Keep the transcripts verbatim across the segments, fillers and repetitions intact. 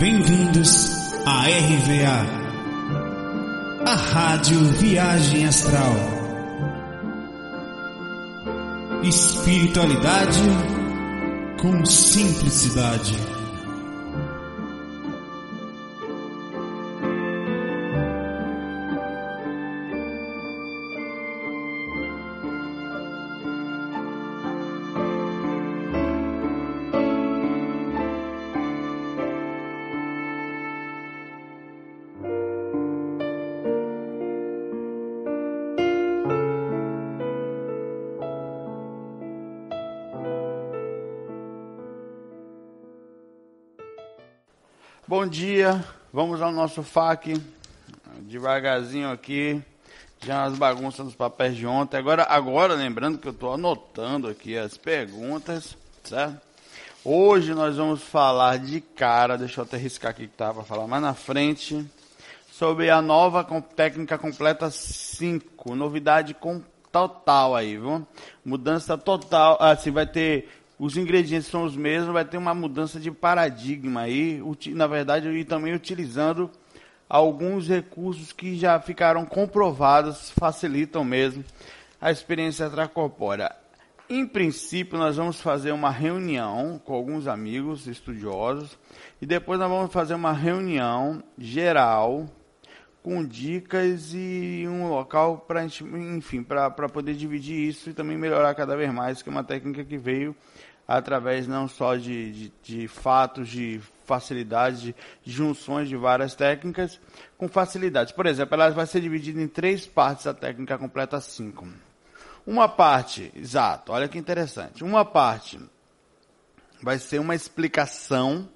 Bem-vindos à R V A, a Rádio Viagem Astral. Espiritualidade com simplicidade. Bom dia, vamos ao nosso F A Q, devagarzinho aqui, já as bagunças dos papéis de ontem. Agora, agora lembrando que eu estou anotando aqui as perguntas, certo? Hoje nós vamos falar de cara, deixa eu até riscar aqui que estava para falar mais na frente, sobre a nova técnica completa cinco, novidade com total aí, viu? Mudança total, assim, vai ter... Os ingredientes são os mesmos, vai ter uma mudança de paradigma aí, na verdade, e também utilizando alguns recursos que já ficaram comprovados, facilitam mesmo a experiência extracorpórea. Em princípio, nós vamos fazer uma reunião com alguns amigos estudiosos e depois nós vamos fazer uma reunião geral com dicas e um local para, enfim, para poder dividir isso e também melhorar cada vez mais, que é uma técnica que veio através não só de, de, de fatos, de facilidades, de junções de várias técnicas, com facilidades. Por exemplo, ela vai ser dividida em três partes, a técnica completa cinco. Uma parte, exato, olha que interessante, uma parte vai ser uma explicação,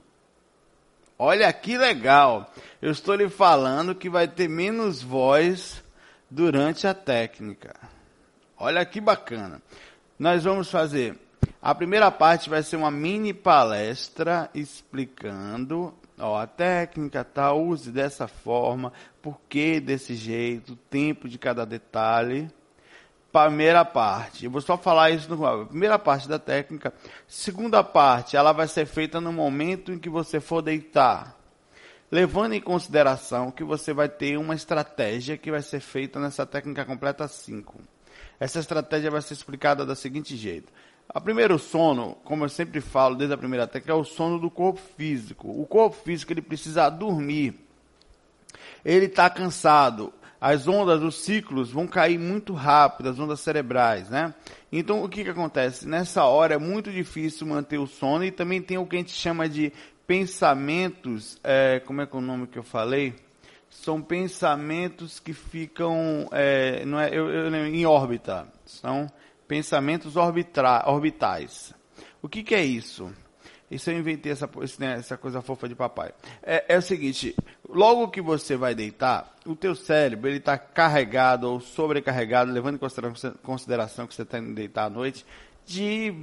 olha que legal, eu estou lhe falando que vai ter menos voz durante a técnica. Olha que bacana. Nós vamos fazer... A primeira parte vai ser uma mini palestra explicando, ó, a técnica, tá? Use dessa forma, por que desse jeito, o tempo de cada detalhe. Primeira parte, eu vou só falar isso no primeira parte da técnica. Segunda parte, ela vai ser feita no momento em que você for deitar, levando em consideração que você vai ter uma estratégia que vai ser feita nessa técnica completa cinco. Essa estratégia vai ser explicada da seguinte jeito. A primeiro sono, como eu sempre falo desde a primeira técnica, é o sono do corpo físico. O corpo físico, ele precisa dormir. Ele está cansado. As ondas, os ciclos vão cair muito rápido, as ondas cerebrais, né? Então, o que que acontece? Nessa hora é muito difícil manter o sono e também tem o que a gente chama de pensamentos... É, como é que é o nome que eu falei? São pensamentos que ficam é, não é, eu, eu, em órbita. São... Pensamentos orbitra, orbitais. O que que é isso? Isso eu inventei, essa, essa coisa fofa de papai. É, é o seguinte, logo que você vai deitar, o teu cérebro ele está carregado ou sobrecarregado, levando em consideração que você está indo deitar à noite, de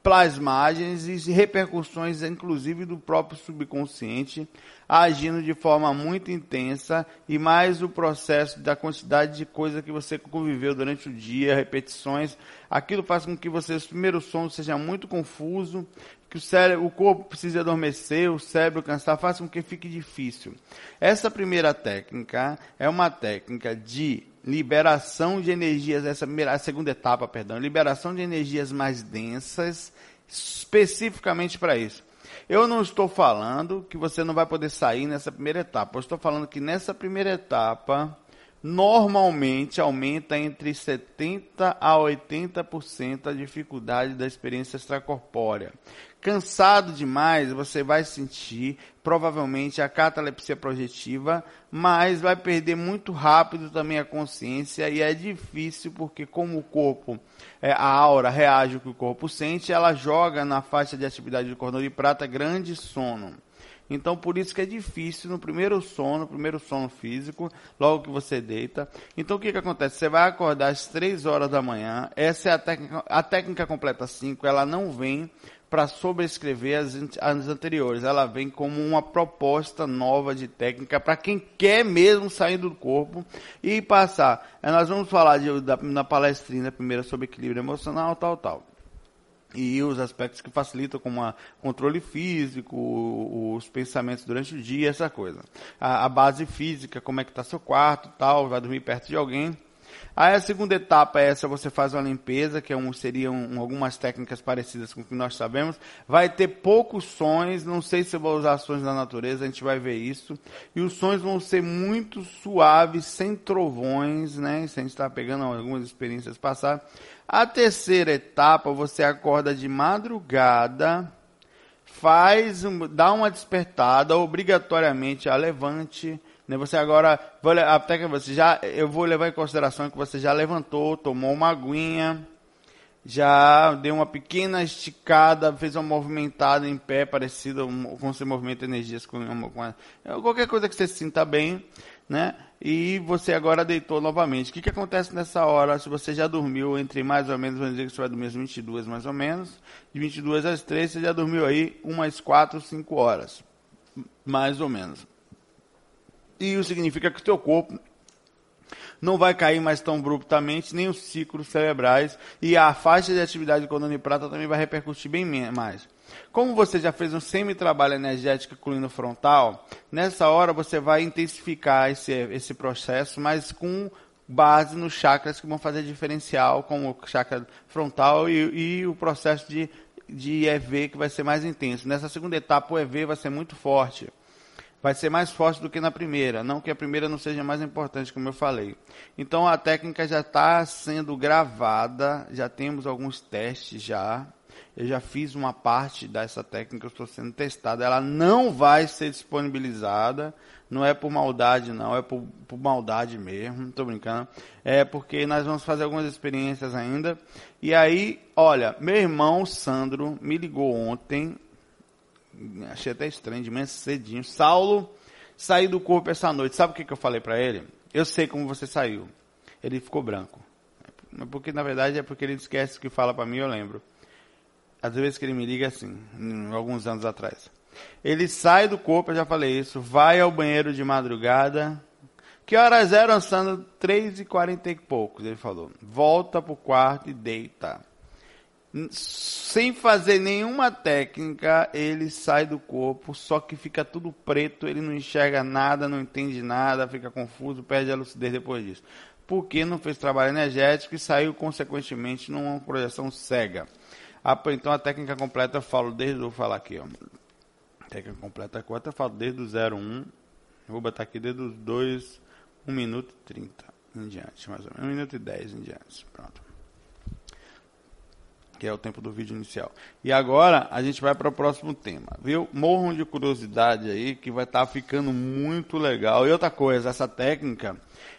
plasmagens e repercussões, inclusive do próprio subconsciente, agindo de forma muito intensa, e mais o processo da quantidade de coisa que você conviveu durante o dia, repetições, aquilo faz com que você, o primeiro sono seja muito confuso, que o cérebro, o corpo precise adormecer, o cérebro cansar, faz com que fique difícil. Essa primeira técnica é uma técnica de liberação de energias, essa primeira, a segunda etapa, perdão, liberação de energias mais densas, especificamente para isso. Eu não estou falando que você não vai poder sair nessa primeira etapa, eu estou falando que nessa primeira etapa, normalmente aumenta entre setenta por cento a oitenta por cento a dificuldade da experiência extracorpórea. Cansado demais, você vai sentir, provavelmente, a catalepsia projetiva, mas vai perder muito rápido também a consciência e é difícil porque como o corpo, é, a aura reage ao que o corpo sente, ela joga na faixa de atividade do cordão de prata grande sono. Então, por isso que é difícil no primeiro sono, primeiro sono físico, logo que você deita. Então, o que que acontece? Você vai acordar às três horas da manhã. Essa é a técnica, a técnica completa cinco, ela não vem para sobrescrever as, as anteriores. Ela vem como uma proposta nova de técnica para quem quer mesmo sair do corpo e passar. Nós vamos falar de, da, na palestrinha primeira sobre equilíbrio emocional, tal, tal. E os aspectos que facilitam, como o controle físico, os pensamentos durante o dia, essa coisa. A, a base física, como é que está seu quarto, tal, vai dormir perto de alguém. Aí a segunda etapa é essa, você faz uma limpeza, que é um, seriam um, algumas técnicas parecidas com o que nós sabemos. Vai ter poucos sonhos, não sei se eu vou usar sonhos da natureza, a gente vai ver isso. E os sonhos vão ser muito suaves, sem trovões, né? Se a gente está pegando algumas experiências passadas. A terceira etapa, você acorda de madrugada, faz, dá uma despertada, obrigatoriamente a levante. Você agora, até que você já, eu vou levar em consideração que você já levantou, tomou uma aguinha, já deu uma pequena esticada, fez uma movimentada em pé, parecida com seu movimento de energias, com, com qualquer coisa que você se sinta bem, né? E você agora deitou novamente. O que, que acontece nessa hora? Se você já dormiu entre mais ou menos, vamos dizer que você vai dormir às vinte e duas mais ou menos, de vinte e duas às três, você já dormiu aí umas quatro, cinco horas, mais ou menos. E isso significa que o teu corpo não vai cair mais tão abruptamente, nem os ciclos cerebrais, e a faixa de atividade de cordão de prata também vai repercutir bem mais. Como você já fez um semi-trabalho energético, incluindo frontal, nessa hora você vai intensificar esse, esse processo, mas com base nos chakras que vão fazer diferencial, como o chakra frontal e, e o processo de, de E V que vai ser mais intenso. Nessa segunda etapa o E V vai ser muito forte. Vai ser mais forte do que na primeira, não que a primeira não seja mais importante, como eu falei. Então a técnica já está sendo gravada, já temos alguns testes já, eu já fiz uma parte dessa técnica, eu estou sendo testada, ela não vai ser disponibilizada, não é por maldade não, é por, por maldade mesmo, não estou brincando, é porque nós vamos fazer algumas experiências ainda, e aí, olha, meu irmão Sandro me ligou ontem, achei até estranho, de manhã cedinho. Saulo, saí do corpo essa noite. Sabe o que, que eu falei pra ele? Eu sei como você saiu. Ele ficou branco. Porque, na verdade, é porque ele esquece o que fala pra mim, eu lembro. Às vezes que ele me liga assim, alguns anos atrás. Ele sai do corpo, eu já falei isso, vai ao banheiro de madrugada. Que horas eram, Sandro? três e quarenta e poucos, ele falou. Volta pro quarto e deita. Sem fazer nenhuma técnica, ele sai do corpo, só que fica tudo preto, ele não enxerga nada, não entende nada, fica confuso, perde a lucidez depois disso. Porque não fez trabalho energético e saiu, consequentemente, numa projeção cega. Ah, então a técnica completa eu falo desde, vou falar aqui, ó. Técnica completa quatro eu falo desde o zero um, vou botar aqui desde os dois, um minuto e trinta em diante, mais ou menos, um minuto e dez em diante, pronto. Que é o tempo do vídeo inicial. E agora a gente vai para o próximo tema, viu? Morram de curiosidade aí, que vai estar tá ficando muito legal. E outra coisa, essa técnica,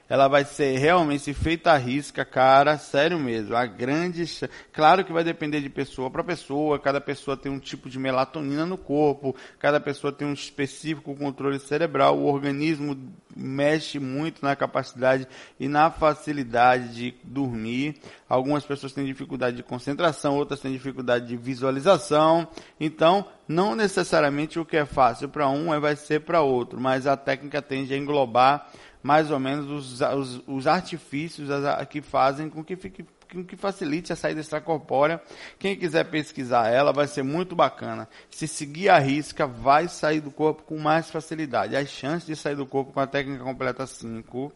ela vai ser realmente feita à risca, cara, sério mesmo. A grande, claro que vai depender de pessoa para pessoa, cada pessoa tem um tipo de melatonina no corpo, cada pessoa tem um específico controle cerebral, o organismo mexe muito na capacidade e na facilidade de dormir. Algumas pessoas têm dificuldade de concentração, outras têm dificuldade de visualização, então não necessariamente o que é fácil para um vai ser para outro, mas a técnica tende a englobar mais ou menos os, os, os artifícios que fazem com que, fique, com que facilite a saída extracorpórea. Quem quiser pesquisar ela vai ser muito bacana, se seguir a risca vai sair do corpo com mais facilidade, as chances de sair do corpo com a técnica completa cinco,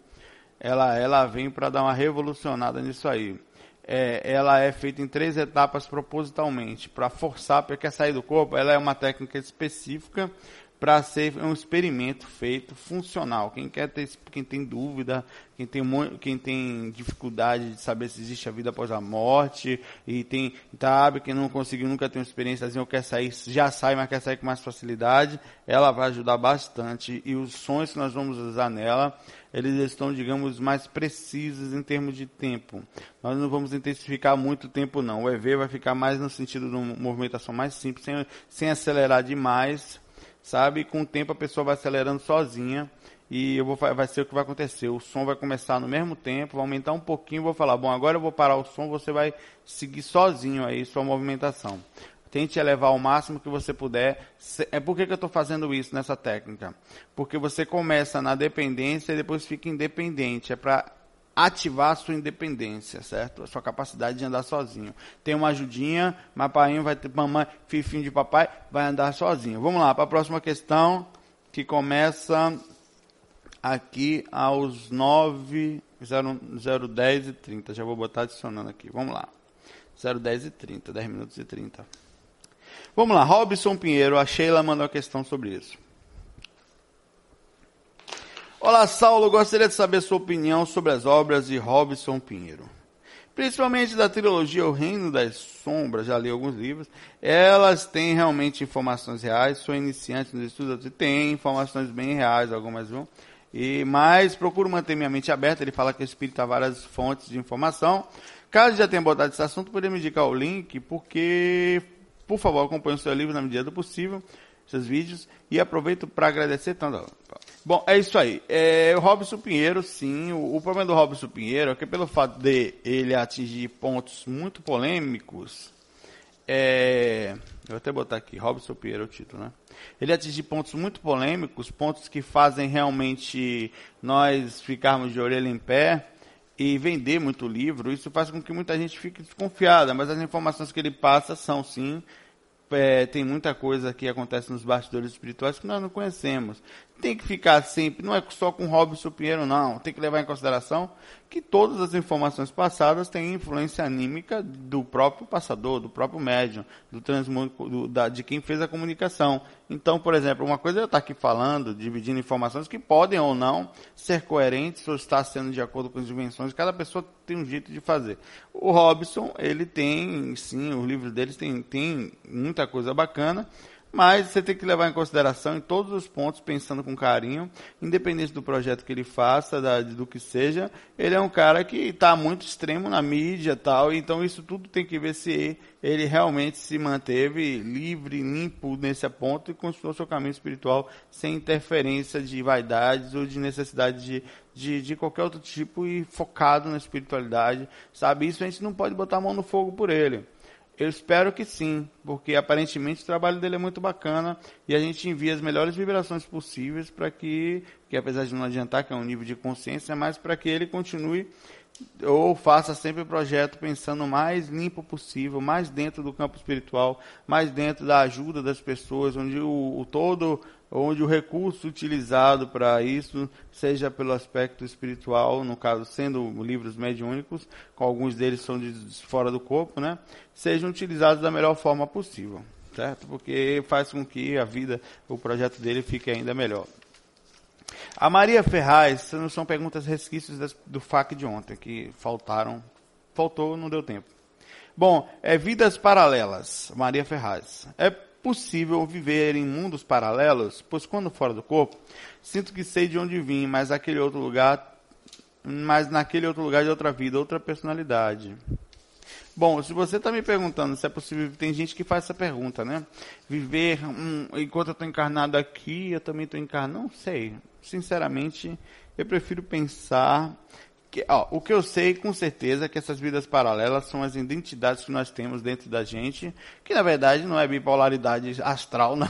ela, ela vem para dar uma revolucionada nisso aí. É, ela é feita em três etapas propositalmente, para forçar, porque a saída do corpo ela é uma técnica específica para ser um experimento feito funcional. Quem quer ter, quem tem dúvida, quem tem, quem tem dificuldade de saber se existe a vida após a morte, e tem, sabe, quem não conseguiu, nunca tem uma experiência, ou quer sair, já sai, mas quer sair com mais facilidade, ela vai ajudar bastante. E os sons que nós vamos usar nela, eles estão, digamos, mais precisos em termos de tempo. Nós não vamos intensificar muito tempo, não. O E V vai ficar mais no sentido de uma movimentação mais simples, sem, sem acelerar demais, sabe? Com o tempo a pessoa vai acelerando sozinha e eu vou, vai ser o que vai acontecer. O som vai começar no mesmo tempo, vai aumentar um pouquinho, vou falar, bom, agora eu vou parar o som, você vai seguir sozinho aí sua movimentação. Tente elevar ao máximo que você puder. É por que, que eu estou fazendo isso nessa técnica? Porque você começa na dependência e depois fica independente. É para ativar a sua independência, certo? A sua capacidade de andar sozinho. Tem uma ajudinha, mas painho vai ter mamãe, fifinho de papai, vai andar sozinho. Vamos lá, para a próxima questão, que começa aqui aos nove, zero, dez e trinta. Já vou botar adicionando aqui, vamos lá. zero, dez e trinta, dez minutos e trinta. Vamos lá, Robson Pinheiro, a Sheila mandou uma questão sobre isso. Olá, Saulo, gostaria de saber sua opinião sobre as obras de Robson Pinheiro, principalmente da trilogia O Reino das Sombras. Já li alguns livros. Elas têm realmente informações reais? Sou iniciante nos estudos, tem informações bem reais, algumas vão. E mas procuro manter minha mente aberta. Ele fala que o espírito há várias fontes de informação. Caso já tenha botado esse assunto, poderia me indicar o link, porque, por favor, acompanhe o seu livro na medida do possível, seus vídeos, e aproveito para agradecer tanto. Bom, é isso aí. É, o Robson Pinheiro, sim, o, o problema do Robson Pinheiro é que pelo fato de ele atingir pontos muito polêmicos, é, eu vou até botar aqui, Robson Pinheiro é o título, né? Ele atingir pontos muito polêmicos, pontos que fazem realmente nós ficarmos de orelha em pé e vender muito livro, isso faz com que muita gente fique desconfiada, mas as informações que ele passa são, sim, É, tem muita coisa que acontece nos bastidores espirituais que nós não conhecemos. Tem que ficar sempre, não é só com Robson Pinheiro, não. Tem que levar em consideração que todas as informações passadas têm influência anímica do próprio passador, do próprio médium, do transmúnico, do, da, de quem fez a comunicação. Então, por exemplo, uma coisa é eu estar aqui falando, dividindo informações que podem ou não ser coerentes ou estar sendo de acordo com as dimensões. Cada pessoa tem um jeito de fazer. O Robson, ele tem, sim, os livros deles tem, tem muita coisa bacana, mas você tem que levar em consideração em todos os pontos, pensando com carinho, independente do projeto que ele faça, da, do que seja, ele é um cara que está muito extremo na mídia e tal, então isso tudo tem que ver se ele realmente se manteve livre, limpo nesse ponto e continuou seu caminho espiritual sem interferência de vaidades ou de necessidade de, de, de qualquer outro tipo e focado na espiritualidade, sabe? Isso a gente não pode botar a mão no fogo por ele. Eu espero que sim, porque aparentemente o trabalho dele é muito bacana e a gente envia as melhores vibrações possíveis para que, que apesar de não adiantar, que é um nível de consciência, mas para que ele continue ou faça sempre o projeto pensando o mais limpo possível, mais dentro do campo espiritual, mais dentro da ajuda das pessoas, onde o, o todo... onde o recurso utilizado para isso, seja pelo aspecto espiritual, no caso, sendo livros mediúnicos, com alguns deles são de fora do corpo, né? Sejam utilizados da melhor forma possível, certo? Porque faz com que a vida, o projeto dele fique ainda melhor. A Maria Ferraz, não são perguntas resquícios das, do F A Q de ontem, que faltaram, faltou, não deu tempo. Bom, é vidas paralelas, Maria Ferraz. É possível viver em mundos paralelos, pois quando fora do corpo, sinto que sei de onde vim, mas naquele outro lugar, mas naquele outro lugar de outra vida, outra personalidade. Bom, se você está me perguntando se é possível, tem gente que faz essa pergunta, né? Viver, hum, enquanto eu estou encarnado aqui, eu também estou encarnado, não sei. Sinceramente, eu prefiro pensar... Que, ó, o que eu sei com certeza é que essas vidas paralelas são as identidades que nós temos dentro da gente, que na verdade não é bipolaridade astral, não.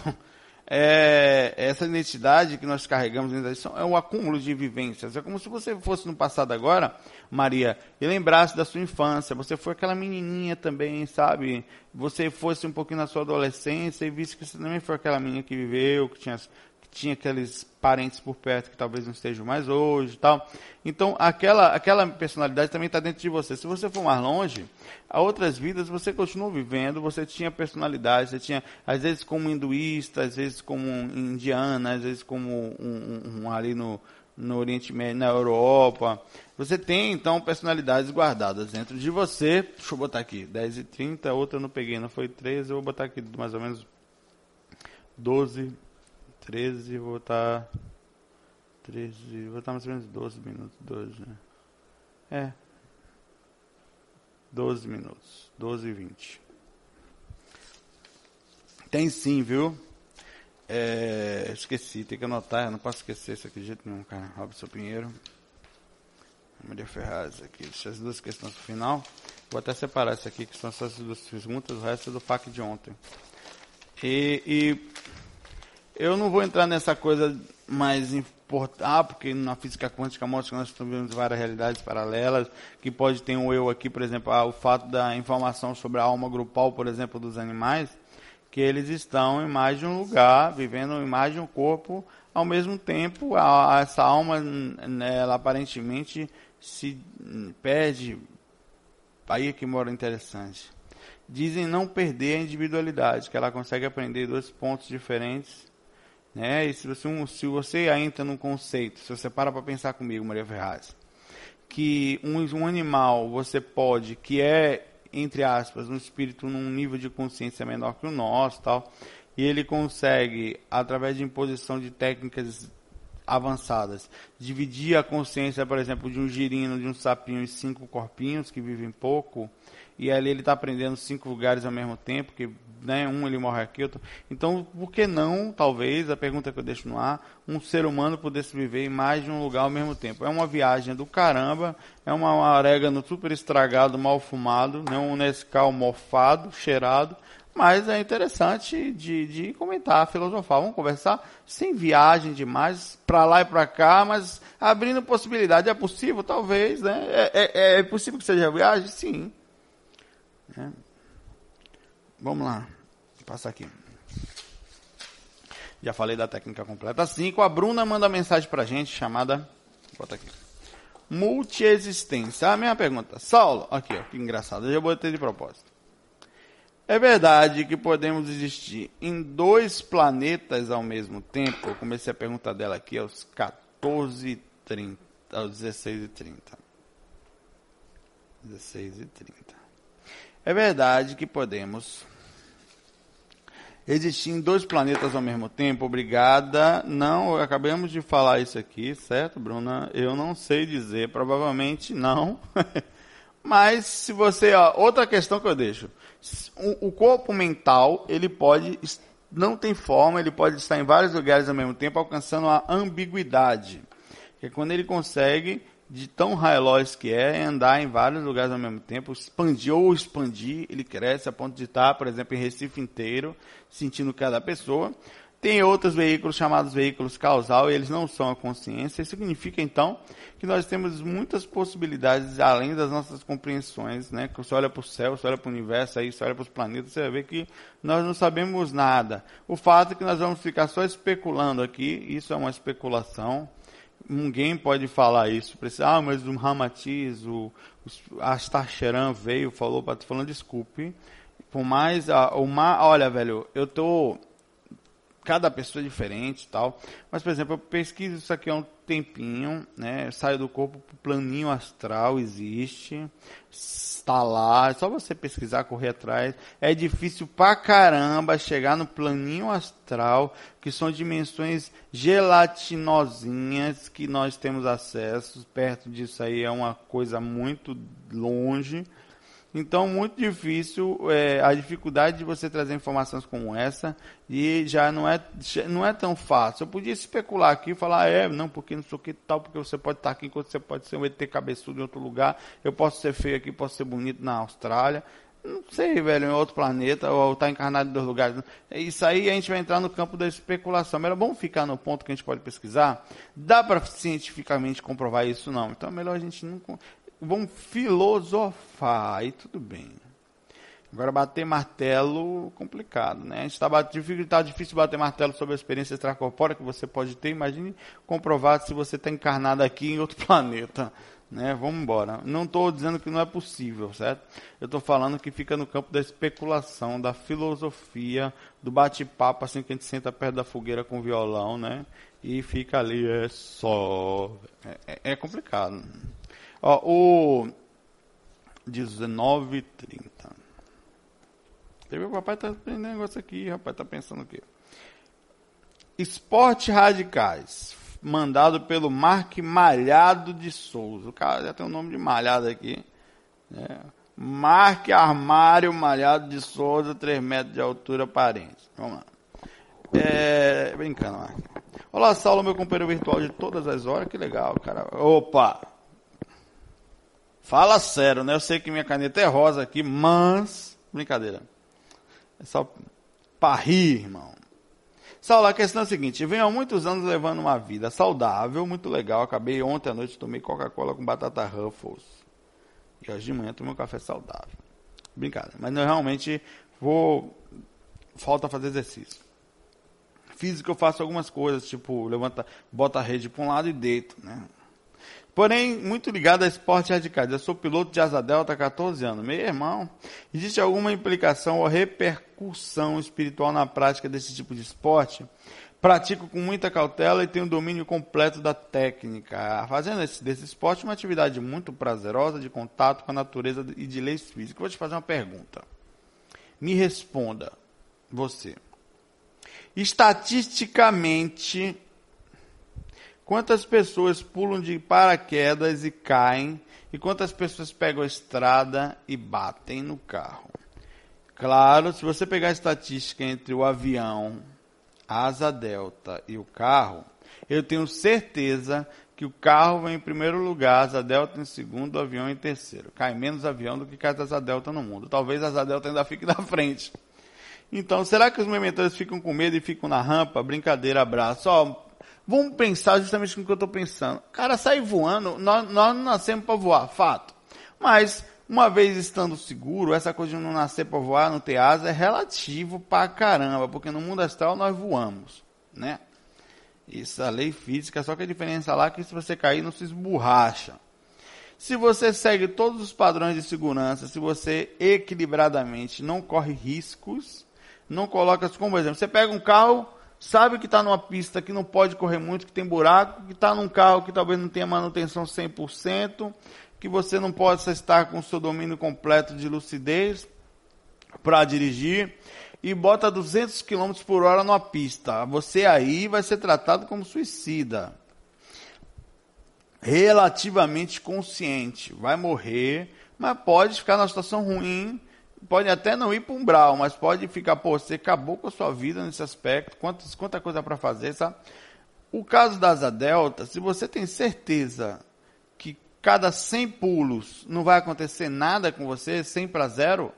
É, essa identidade que nós carregamos dentro da gente é um acúmulo de vivências. É como se você fosse no passado agora, Maria, e lembrasse da sua infância. Você foi aquela menininha também, sabe? Você fosse um pouquinho na sua adolescência e visse que você também foi aquela menina que viveu, que tinha... tinha aqueles parentes por perto que talvez não estejam mais hoje e tal. Então, aquela, aquela personalidade também está dentro de você. Se você for mais longe, a outras vidas você continua vivendo, você tinha personalidade, você tinha, às vezes, como hinduísta, às vezes, como indiana, às vezes, como um, um, um ali no, no Oriente Médio, na Europa. Você tem, então, personalidades guardadas dentro de você. Deixa eu botar aqui, dez e trinta, a outra eu não peguei, não foi treze, eu vou botar aqui mais ou menos doze, treze, vou estar treze, vou estar mais ou menos doze minutos, doze, né? É, doze minutos, doze e vinte. Tem sim, viu? É, esqueci, tem que anotar, eu não posso esquecer isso aqui de jeito nenhum, cara. Robson Pinheiro, Maria Ferraz aqui, deixa as duas questões pro final. Vou até separar isso aqui, que são essas duas perguntas, o resto é do F A Q de ontem. E... e... Eu não vou entrar nessa coisa mais por, ah, porque na física quântica mostra que nós estamos várias realidades paralelas, que pode ter um eu aqui, por exemplo, ah, o fato da informação sobre a alma grupal, por exemplo, dos animais, que eles estão em mais de um lugar, vivendo em mais de um corpo, ao mesmo tempo, a, essa alma, né, ela aparentemente se perde, aí é que mora interessante. Dizem não perder a individualidade, que ela consegue aprender dois pontos diferentes, né? E se você, um, se você entra num conceito, se você para para pensar comigo, Maria Ferraz, que um, um animal você pode, que é, entre aspas, um espírito num nível de consciência menor que o nosso, tal, e ele consegue, através de imposição de técnicas avançadas, dividir a consciência, por exemplo, de um girino, de um sapinho e cinco corpinhos que vivem pouco, e ali ele está aprendendo cinco lugares ao mesmo tempo, que, né, um ele morre aqui, outro... Então, por que não, talvez, a pergunta que eu deixo no ar, um ser humano pudesse viver em mais de um lugar ao mesmo tempo? É uma viagem do caramba, é uma orégano super estragado, mal fumado, né, um Nescau mofado, cheirado, mas é interessante de, de comentar, filosofar. Vamos conversar sem viagem demais, para lá e para cá, mas abrindo possibilidade. É possível? Talvez, né? É, é, é possível que seja viagem? Sim. É. Vamos lá, vou passar aqui. Já falei da técnica completa cinco. A Bruna manda mensagem pra gente, chamada... Bota aqui. Multiexistência. A minha pergunta. Saulo, aqui, ó, que engraçado, eu já botei de propósito. É verdade que podemos existir em dois planetas ao mesmo tempo? Eu comecei a pergunta dela aqui aos quatorze e trinta, aos dezesseis e trinta. dezesseis e trinta. É verdade que podemos existir em dois planetas ao mesmo tempo? Obrigada. Não, acabamos de falar isso aqui, certo, Bruna? Eu não sei dizer, provavelmente não. Mas se você... Ó, outra questão que eu deixo. O, o corpo mental, ele pode... Não tem forma, ele pode estar em vários lugares ao mesmo tempo, alcançando a ambiguidade. Que é quando ele consegue... de tão high-loss que é, andar em vários lugares ao mesmo tempo, expandir ou expandir, ele cresce a ponto de estar, por exemplo, em Recife inteiro, sentindo cada pessoa. Tem outros veículos chamados veículos causal, e eles não são a consciência. Isso significa, então, que nós temos muitas possibilidades, além das nossas compreensões, né? Que você olha para o céu, você olha para o universo, aí você olha para os planetas, você vai ver que nós não sabemos nada. O fato é que nós vamos ficar só especulando aqui, isso é uma especulação. Ninguém pode falar isso. Ah, mas o Ramatiz, o, o Ashtar Sheran veio, falou, para tu falando, desculpe. Por mais, a, o ma, olha, velho, eu tô... Cada pessoa é diferente e tal. Mas, por exemplo, eu pesquiso isso aqui há um tempinho, né? Eu saio do corpo, o planinho astral existe. Está lá, é só você pesquisar, correr atrás. É difícil pra caramba chegar no planinho astral, que são dimensões gelatinosinhas que nós temos acesso. Perto disso aí é uma coisa muito longe. Então, muito difícil, é, a dificuldade de você trazer informações como essa, e já não é, não é tão fácil. Eu podia especular aqui e falar, é, não, porque não sei o que tal, porque você pode estar aqui enquanto você pode ser um E T cabeçudo em outro lugar, eu posso ser feio aqui, posso ser bonito na Austrália, não sei, velho, em outro planeta, ou estar encarnado em dois lugares. Isso aí a gente vai entrar no campo da especulação. Melhor vamos ficar no ponto que a gente pode pesquisar? Dá para cientificamente comprovar isso? Não. Então, é melhor a gente não... Vão filosofar, e tudo bem. Agora, bater martelo, complicado, né? A gente está tá difícil bater martelo sobre a experiência extracorpórea que você pode ter. Imagine comprovar se você está encarnado aqui em outro planeta, né? Vamos embora. Não estou dizendo que não é possível, certo? Eu estou falando que fica no campo da especulação, da filosofia, do bate-papo, assim que a gente senta perto da fogueira com violão, né? E fica ali, é só... É, é complicado. Ó, o dezenove e trinta. O papai tá aprendendo negócio aqui, rapaz, tá pensando o quê? Esporte radicais, mandado pelo Marque Malhado de Souza. O cara já tem o nome de Malhado aqui, né? Marque Armário Malhado de Souza, três metros de altura aparente. Vamos lá. É, brincando, Marque. Olá, Saulo, meu companheiro virtual de todas as horas. Que legal, cara. Opa! Fala sério, né? Eu sei que minha caneta é rosa aqui, mas... Brincadeira. É só pra rir, irmão. Saulo, a questão é a seguinte, venho há muitos anos levando uma vida saudável, muito legal, acabei ontem à noite, tomei Coca-Cola com batata Ruffles, e hoje de manhã tomei um café saudável, brincadeira, mas eu realmente vou, falta fazer exercício, físico eu faço algumas coisas, tipo, levanta, bota a rede para um lado e deito, né? Porém, muito ligado a esportes radicais. Eu sou piloto de asa delta há quatorze anos. Meu irmão, existe alguma implicação ou repercussão espiritual na prática desse tipo de esporte? Pratico com muita cautela e tenho domínio completo da técnica. Fazendo esse, desse esporte uma atividade muito prazerosa de contato com a natureza e de leis físicas. Vou te fazer uma pergunta. Me responda, você. Estatisticamente... quantas pessoas pulam de paraquedas e caem, e quantas pessoas pegam a estrada e batem no carro? Claro, se você pegar a estatística entre o avião, a asa delta e o carro, eu tenho certeza que o carro vem em primeiro lugar, a asa delta em segundo, o avião em terceiro. Cai menos avião do que cai da asa delta no mundo. Talvez a asa delta ainda fique na frente. Então, será que os mementores ficam com medo e ficam na rampa? Brincadeira, abraço. Ó, vamos pensar justamente no que eu estou pensando. Cara, sai voando, nós, nós não nascemos para voar, fato. Mas, uma vez estando seguro, essa coisa de não nascer para voar, não ter asa, é relativo pra caramba, porque no mundo astral nós voamos, né? Isso é a lei física, só que a diferença lá é que se você cair, não se esborracha. Se você segue todos os padrões de segurança, se você equilibradamente não corre riscos, não coloca, como por exemplo, você pega um carro... sabe que está numa pista que não pode correr muito, que tem buraco, que está num carro que talvez não tenha manutenção cem por cento, que você não possa estar com o seu domínio completo de lucidez para dirigir, e bota duzentos quilômetros por hora numa pista. Você aí vai ser tratado como suicida. Relativamente consciente. Vai morrer, mas pode ficar numa situação ruim, pode até não ir para um umbral, mas pode ficar, pô, você acabou com a sua vida nesse aspecto, quantos, quanta coisa para fazer, sabe? O caso da asa delta, se você tem certeza que cada cem pulos não vai acontecer nada com você, cem para zero,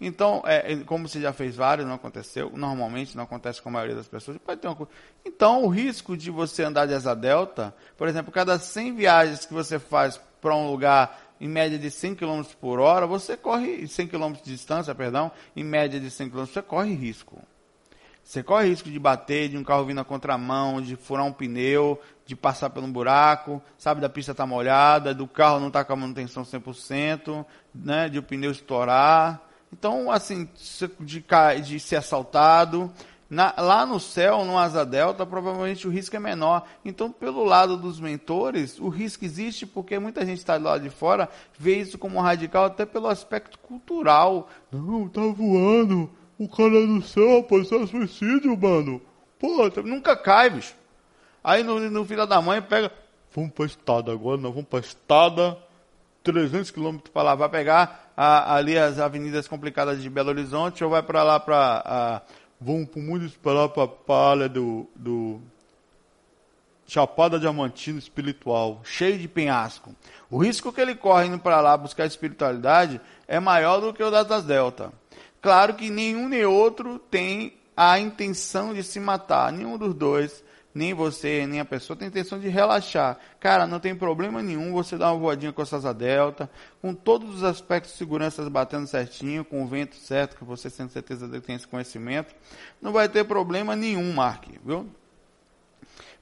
então, é, como você já fez vários, não aconteceu, normalmente não acontece com a maioria das pessoas, pode ter uma coisa. Então, o risco de você andar de asa delta, por exemplo, cada cem viagens que você faz para um lugar... em média de cem quilômetros por hora, você corre, cem quilômetros de distância, perdão, em média de cem quilômetros, você corre risco. Você corre risco de bater, de um carro vindo na contramão, de furar um pneu, de passar por um buraco, sabe, da pista tá molhada, do carro não tá com a manutenção cem por cento, né, de o pneu estourar. Então, assim, de, de ser assaltado... Na, lá no céu, no asa delta, provavelmente o risco é menor. Então, pelo lado dos mentores, o risco existe porque muita gente está do lado de fora, vê isso como radical até pelo aspecto cultural. Não, tá voando, o cara é do céu, pode ser suicídio, mano. Pô, nunca cai, bicho. Aí no, no filho da mãe pega, vamos pra estada agora, não, vamos pra estada, trezentos quilômetros para lá, vai pegar a, ali as avenidas complicadas de Belo Horizonte ou vai para lá para... vão por muitos para lá para a palha do, do Chapada Diamantina espiritual, cheio de penhasco. O risco que ele corre indo para lá buscar espiritualidade é maior do que o das delta. Claro que nenhum nem outro tem a intenção de se matar, nenhum dos dois, nem você, nem a pessoa tem intenção de relaxar. Cara, não tem problema nenhum você dar uma voadinha com essa asa delta, com todos os aspectos de segurança batendo certinho, com o vento certo, que você tem certeza de que tem esse conhecimento. Não vai ter problema nenhum, Marque, viu?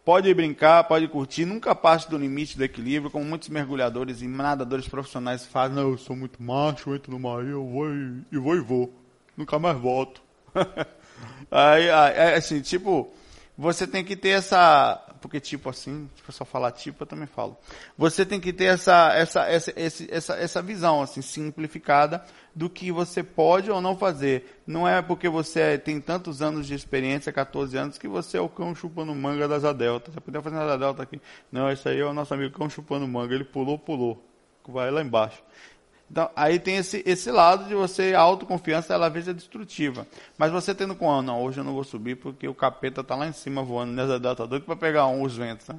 Pode brincar, pode curtir, nunca passe do limite do equilíbrio, como muitos mergulhadores e nadadores profissionais fazem. Não, eu sou muito macho, eu entro no mar, eu vou e, e vou e vou. Nunca mais volto. aí, aí, assim, tipo... você tem que ter essa... porque tipo assim, se o pessoal falar tipo, eu também falo. Você tem que ter essa, essa, essa, essa, essa, essa visão assim, simplificada do que você pode ou não fazer. Não é porque você tem tantos anos de experiência, quatorze anos, que você é o cão chupando manga da asa delta. Você podia fazer uma asa delta aqui. Não, isso aí é o nosso amigo cão chupando manga. Ele pulou, pulou. Vai lá embaixo. Então, aí tem esse, esse lado de você, a autoconfiança, ela às vezes é destrutiva. Mas você tendo com, ah, não, hoje eu não vou subir porque o capeta tá lá em cima voando, né? Tá doido para pegar um, os ventos, né?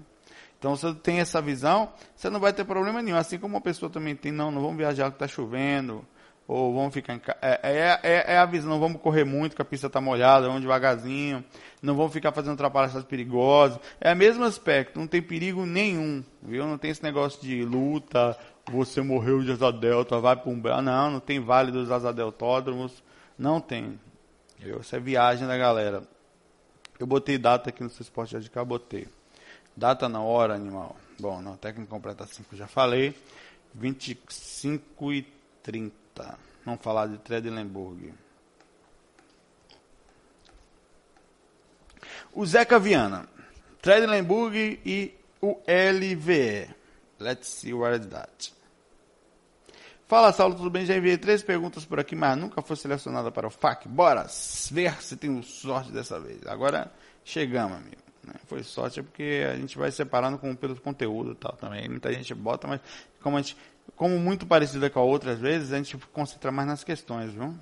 Então, você tem essa visão, você não vai ter problema nenhum. Assim como uma pessoa também tem, não, não vamos viajar que tá chovendo, ou vamos ficar em casa. É, é, é a visão, não vamos correr muito, que a pista está molhada, vamos devagarzinho, não vamos ficar fazendo ultrapassagens perigosas. É o mesmo aspecto, não tem perigo nenhum, viu? Não tem esse negócio de luta, você morreu de asa delta, vai para um... Não, não tem vale dos asa deltódromos, não tem. Eu, essa é viagem da galera. Eu botei data aqui no seu esporte de cá, botei. Data na hora, animal. Bom, na técnica completa cinco já falei. vinte e cinco e trinta. Vamos falar de Trendelenburg. O Zeca Viana. Trendelenburg e o L V E. Let's see what is that. Fala, Saulo, tudo bem? Já enviei três perguntas por aqui, mas nunca foi selecionada para o F A Q. Bora ver se tenho sorte dessa vez. Agora chegamos, amigo. Foi sorte, é porque a gente vai separando com, pelo conteúdo e tal também. Muita gente bota, mas como, a gente, como muito parecida com a outra, às vezes, a gente concentra mais nas questões, viu?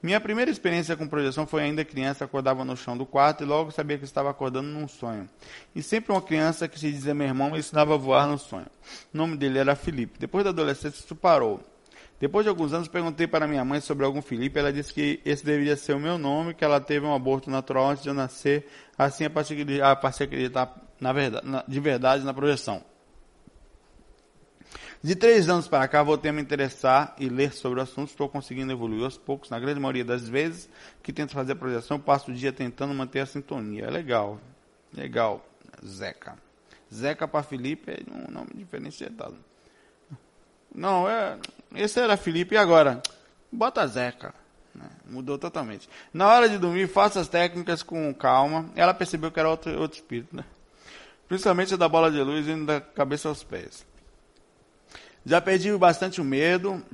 Minha primeira experiência com projeção foi ainda criança, acordava no chão do quarto e logo sabia que estava acordando num sonho. E sempre uma criança que se dizia meu irmão me ensinava a voar no sonho. O nome dele era Felipe. Depois da adolescência isso parou. Depois de alguns anos perguntei para minha mãe sobre algum Felipe, ela disse que esse deveria ser o meu nome, que ela teve um aborto natural antes de eu nascer, assim a passei a acreditar na verdade, na, de verdade na projeção. De três anos para cá, voltei a me interessar e ler sobre o assunto. Estou conseguindo evoluir aos poucos. Na grande maioria das vezes que tento fazer a projeção, eu passo o dia tentando manter a sintonia. É legal. Legal. Zeca. Zeca para Felipe é um nome diferenciado. Não, é... esse era Felipe e agora? Bota Zeca. Mudou totalmente. Na hora de dormir, faça as técnicas com calma. Ela percebeu que era outro, outro espírito, né? Principalmente a da bola de luz indo da cabeça aos pés. Já perdi bastante o medo,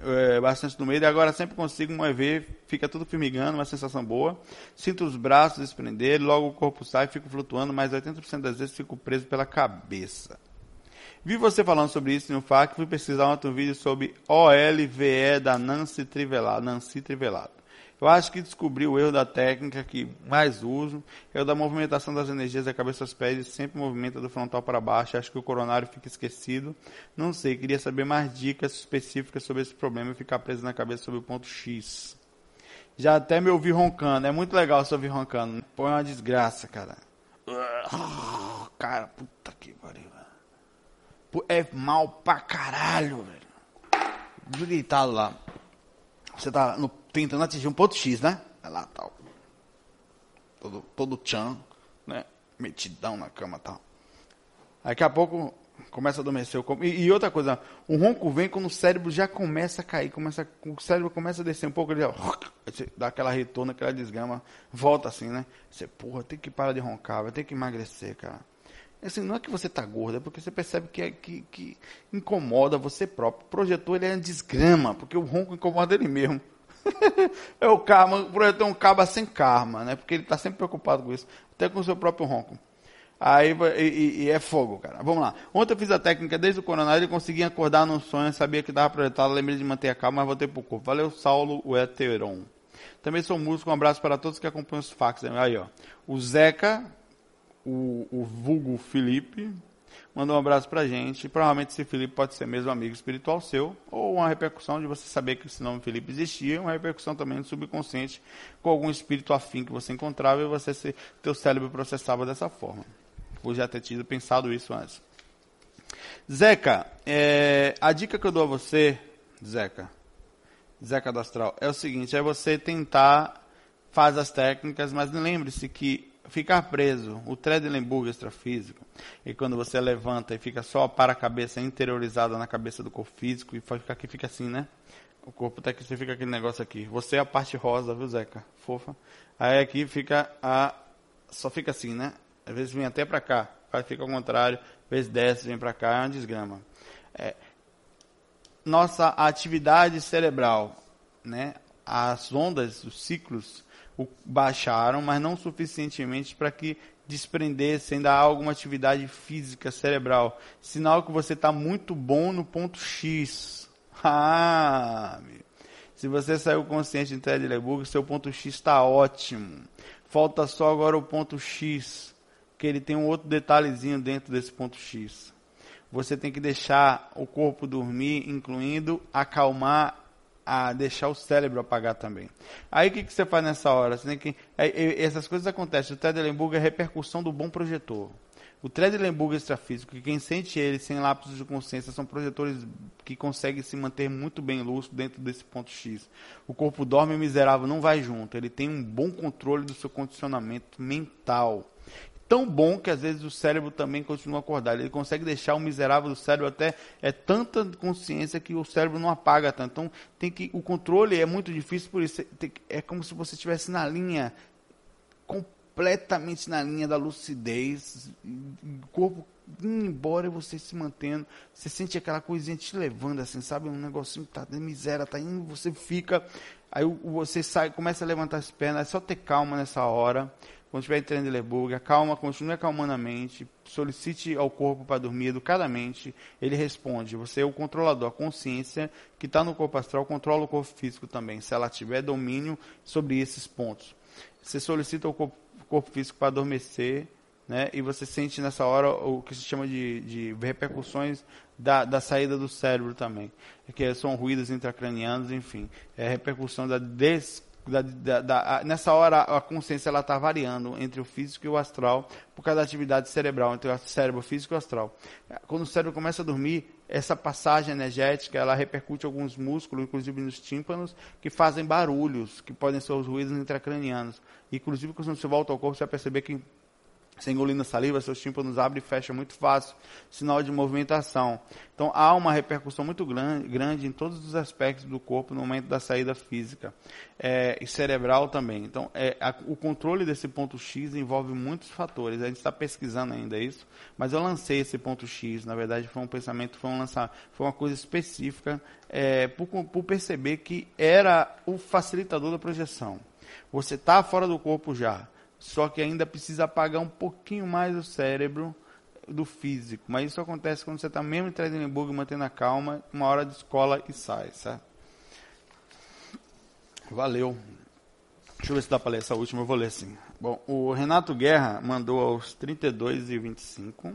é, bastante do medo, e agora sempre consigo mover, fica tudo formigando, uma sensação boa. Sinto os braços desprender, logo o corpo sai, fico flutuando, mas oitenta por cento das vezes fico preso pela cabeça. Vi você falando sobre isso no F A Q, fui pesquisar um outro vídeo sobre O L V E da Nancy Trivelado. Nancy Trivelado. Eu acho que descobri o erro da técnica que mais uso, é o da movimentação das energias da cabeça aos pés, e sempre movimenta do frontal para baixo, acho que o coronário fica esquecido, não sei, queria saber mais dicas específicas sobre esse problema e ficar preso na cabeça sobre o ponto X. Já até me ouvi roncando, é muito legal se ouvir roncando, pô, é uma desgraça, cara. Cara, puta que pariu. É mal pra caralho, velho. Deitado lá. Você tá no, tentando atingir um ponto X, né? É lá, tal. Todo, todo tchan, né? Metidão na cama, tal. Daqui a pouco começa a adormecer o corpo. E, e outra coisa, o ronco vem quando o cérebro já começa a cair. Começa, o cérebro começa a descer um pouco. Ele já, dá aquela retorno, aquela desgrama. Volta assim, né? Você, porra, tem que parar de roncar, vai ter que emagrecer, cara. Assim, não é que você tá gordo, é porque você percebe que, é, que, que incomoda você próprio. O projetor, ele é um desgrama, porque o ronco incomoda ele mesmo. É o karma, o projetor é um caba sem karma, né? Porque ele tá sempre preocupado com isso, até com o seu próprio ronco. Aí, e, e é fogo, cara. Vamos lá. Ontem eu fiz a técnica desde o coronário e consegui acordar num sonho, sabia que estava projetado, lembrei de manter a calma, mas voltei pro corpo. Valeu, Saulo, o Eteron. Também sou músico, um abraço para todos que acompanham os F A Qs. Aí, ó. O Zeca... O, o vulgo Felipe mandou um abraço pra gente. Provavelmente esse Felipe pode ser mesmo amigo espiritual seu, ou uma repercussão de você saber que esse nome Felipe existia, uma repercussão também no subconsciente com algum espírito afim que você encontrava e você se, teu cérebro processava dessa forma. Vou já ter tido pensado isso antes. Zeca, é, a dica que eu dou a você, Zeca, Zeca do Astral, é o seguinte, é você tentar fazer as técnicas, mas lembre-se que ficar preso, o Trendelenburg extrafísico, e quando você levanta e fica só para a cabeça interiorizada na cabeça do corpo físico, e fica aqui, fica assim, né? O corpo tá aqui, você fica aquele negócio aqui. Você é a parte rosa, viu, Zeca? Fofa. Aí aqui fica a... só fica assim, né? Às vezes vem até pra cá, aí fica ao contrário, às vezes desce, vem pra cá, é uma desgrama. É... Nossa atividade cerebral, né? As ondas, os ciclos... baixaram, mas não suficientemente para que desprendesse ainda alguma atividade física cerebral. Sinal que você está muito bom no ponto X. Ah, se você saiu consciente de Trendelenburg, seu ponto X está ótimo. Falta só agora o ponto X, que ele tem um outro detalhezinho dentro desse ponto X. Você tem que deixar o corpo dormir, incluindo acalmar a deixar o cérebro apagar também. Aí o que, que você faz nessa hora? Você tem que, essas coisas acontecem. O Trendelenburg é a repercussão do bom projetor. O Trendelenburg extrafísico, que quem sente ele sem lapsos de consciência, são projetores que conseguem se manter muito bem lúcido dentro desse ponto X. O corpo dorme miserável, não vai junto. Ele tem um bom controle do seu condicionamento mental. Tão bom que às vezes o cérebro também continua acordado. Ele consegue deixar o miserável do cérebro até... É tanta consciência que o cérebro não apaga tanto. Então, tem que, o controle é muito difícil, por isso tem, é como se você estivesse na linha... completamente na linha da lucidez, o corpo indo embora e você se mantendo, você sente aquela coisinha te levando assim, sabe, um negocinho que tá de miséria, tá indo, você fica, aí você sai, começa a levantar as pernas, é só ter calma nessa hora, quando estiver em Trendelenburg, acalma, continue acalmando a mente, solicite ao corpo para dormir educadamente, ele responde, você é o controlador, a consciência que está no corpo astral controla o corpo físico também, se ela tiver domínio sobre esses pontos, você solicita ao corpo corpo físico para adormecer, né? E você sente nessa hora o que se chama de, de repercussões da, da saída do cérebro também, que são ruídos intracranianos, enfim, é repercussão da des... Da, da, da, a, nessa hora a consciência está variando entre o físico e o astral por causa da atividade cerebral, entre o cérebro físico e o astral. Quando o cérebro começa a dormir, essa passagem energética ela repercute em alguns músculos, inclusive nos tímpanos, que fazem barulhos, que podem ser os ruídos intracranianos. Inclusive, quando você volta ao corpo, você vai perceber que você engolindo a saliva, seus tímpanos abrem e fecham muito fácil, sinal de movimentação. Então, há uma repercussão muito grande, grande em todos os aspectos do corpo no momento da saída física é, e cerebral também. Então, é, a, o controle desse ponto X envolve muitos fatores. A gente está pesquisando ainda isso, mas eu lancei esse ponto X. Na verdade, foi um pensamento, foi um lançar, foi uma coisa específica é, por, por perceber que era o facilitador da projeção. Você está fora do corpo já. Só que ainda precisa apagar um pouquinho mais o cérebro do físico. Mas isso acontece quando você está mesmo em Trendelenburg, mantendo a calma, uma hora de escola e sai, certo? Valeu. Deixa eu ver se dá para ler essa última, eu vou ler sim. Bom, o Renato Guerra mandou aos trinta e dois e vinte e cinco.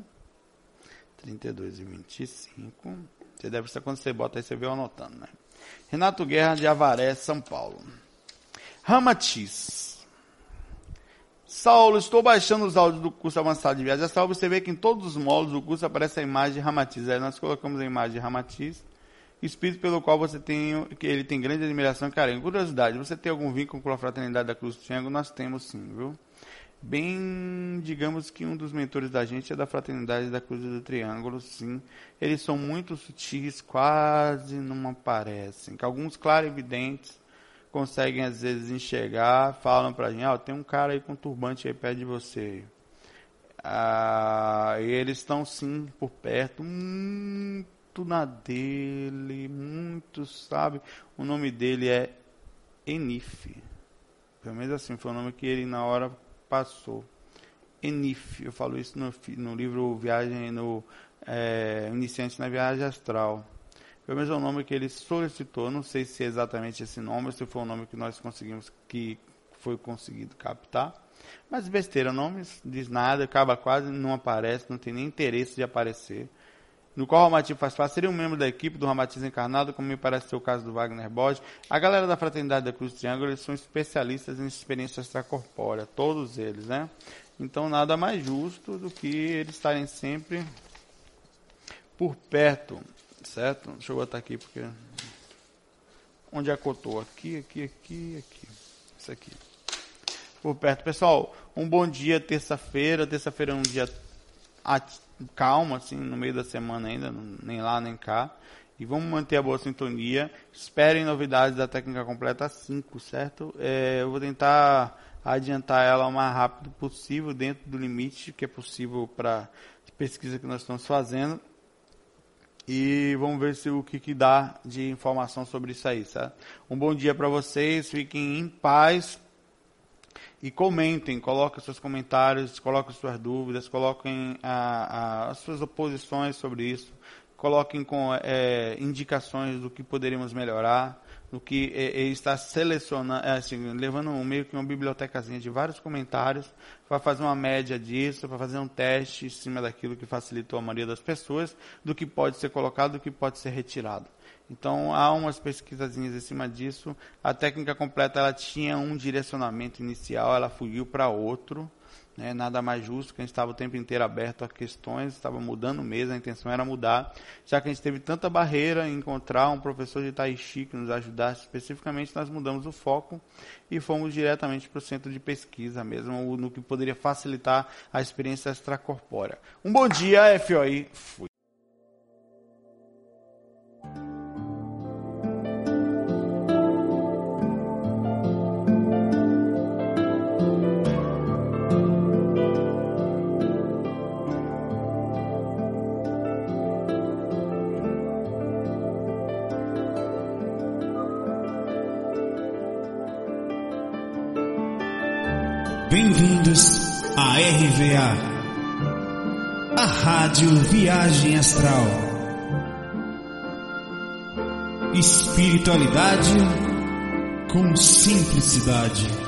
trinta e dois e vinte e cinco. Você deve estar, quando você bota aí, você veio anotando, né? Renato Guerra de Avaré, São Paulo. Ramatiz. Saulo, estou baixando os áudios do curso avançado de viagem astral. Você vê que em todos os módulos do curso aparece a imagem de Ramatiz. Aí nós colocamos a imagem de Ramatiz, espírito pelo qual você tem, que ele tem grande admiração e carinho. Curiosidade, você tem algum vínculo com a Fraternidade da Cruz do Triângulo? Nós temos sim, viu? Bem, digamos que um dos mentores da gente é da Fraternidade da Cruz do Triângulo, sim. Eles são muito sutis, quase não aparecem. Alguns clarividentes conseguem às vezes enxergar, falam pra gente, ó, oh, tem um cara aí com turbante aí perto de você. Ah, e eles estão sim por perto, muito na dele, muito, sabe? O nome dele é Enif. Pelo menos assim foi o nome que ele na hora passou. Enif, eu falo isso no, no livro Viagem, no é, Iniciante na Viagem Astral. Pelo menos é o nome que ele solicitou, não sei se é exatamente esse nome, se foi o nome que nós conseguimos, que foi conseguido captar. Mas besteira, nomes, diz nada, acaba quase, não aparece, não tem nem interesse de aparecer. No qual o Ramatiz faz parte, seria um membro da equipe do Ramatiz encarnado, como me parece ser o caso do Wagner Borges. A galera da Fraternidade da Cruz do Triângulo, eles são especialistas em experiência extracorpórea, todos eles, né? Então nada mais justo do que eles estarem sempre por perto. Certo? Deixa eu botar aqui, porque... Onde acotou? Aqui, aqui, aqui, aqui. Isso aqui. Por perto. Pessoal, um bom dia, terça-feira. Terça-feira é um dia at... calmo, assim, no meio da semana ainda. Nem lá, nem cá. E vamos manter a boa sintonia. Esperem novidades da técnica completa cinco, certo? É, eu vou tentar adiantar ela o mais rápido possível, dentro do limite que é possível para pesquisa que nós estamos fazendo. E vamos ver se o que, que dá de informação sobre isso aí, certo? Um bom dia para vocês, fiquem em paz e comentem, coloquem seus comentários, coloquem suas dúvidas, coloquem a, a, as suas oposições sobre isso, coloquem com, é, indicações do que poderíamos melhorar, do que é, é, está selecionando, é, assim, levando um, meio que uma bibliotecazinha de vários comentários, para fazer uma média disso, para fazer um teste em cima daquilo que facilitou a maioria das pessoas, do que pode ser colocado, do que pode ser retirado. Então, há umas pesquisazinhas em cima disso. A técnica completa, ela tinha um direcionamento inicial, ela fugiu para outro, né? Nada mais justo, que a gente estava o tempo inteiro aberto a questões, estava mudando mesmo, a intenção era mudar, já que a gente teve tanta barreira em encontrar um professor de Tai Chi que nos ajudasse especificamente, nós mudamos o foco e fomos diretamente para o centro de pesquisa mesmo, no que poderia facilitar a experiência extracorpórea. Um bom dia, F O I. Fui. Bem-vindos à R V A, a Rádio Viagem Astral. Espiritualidade com simplicidade.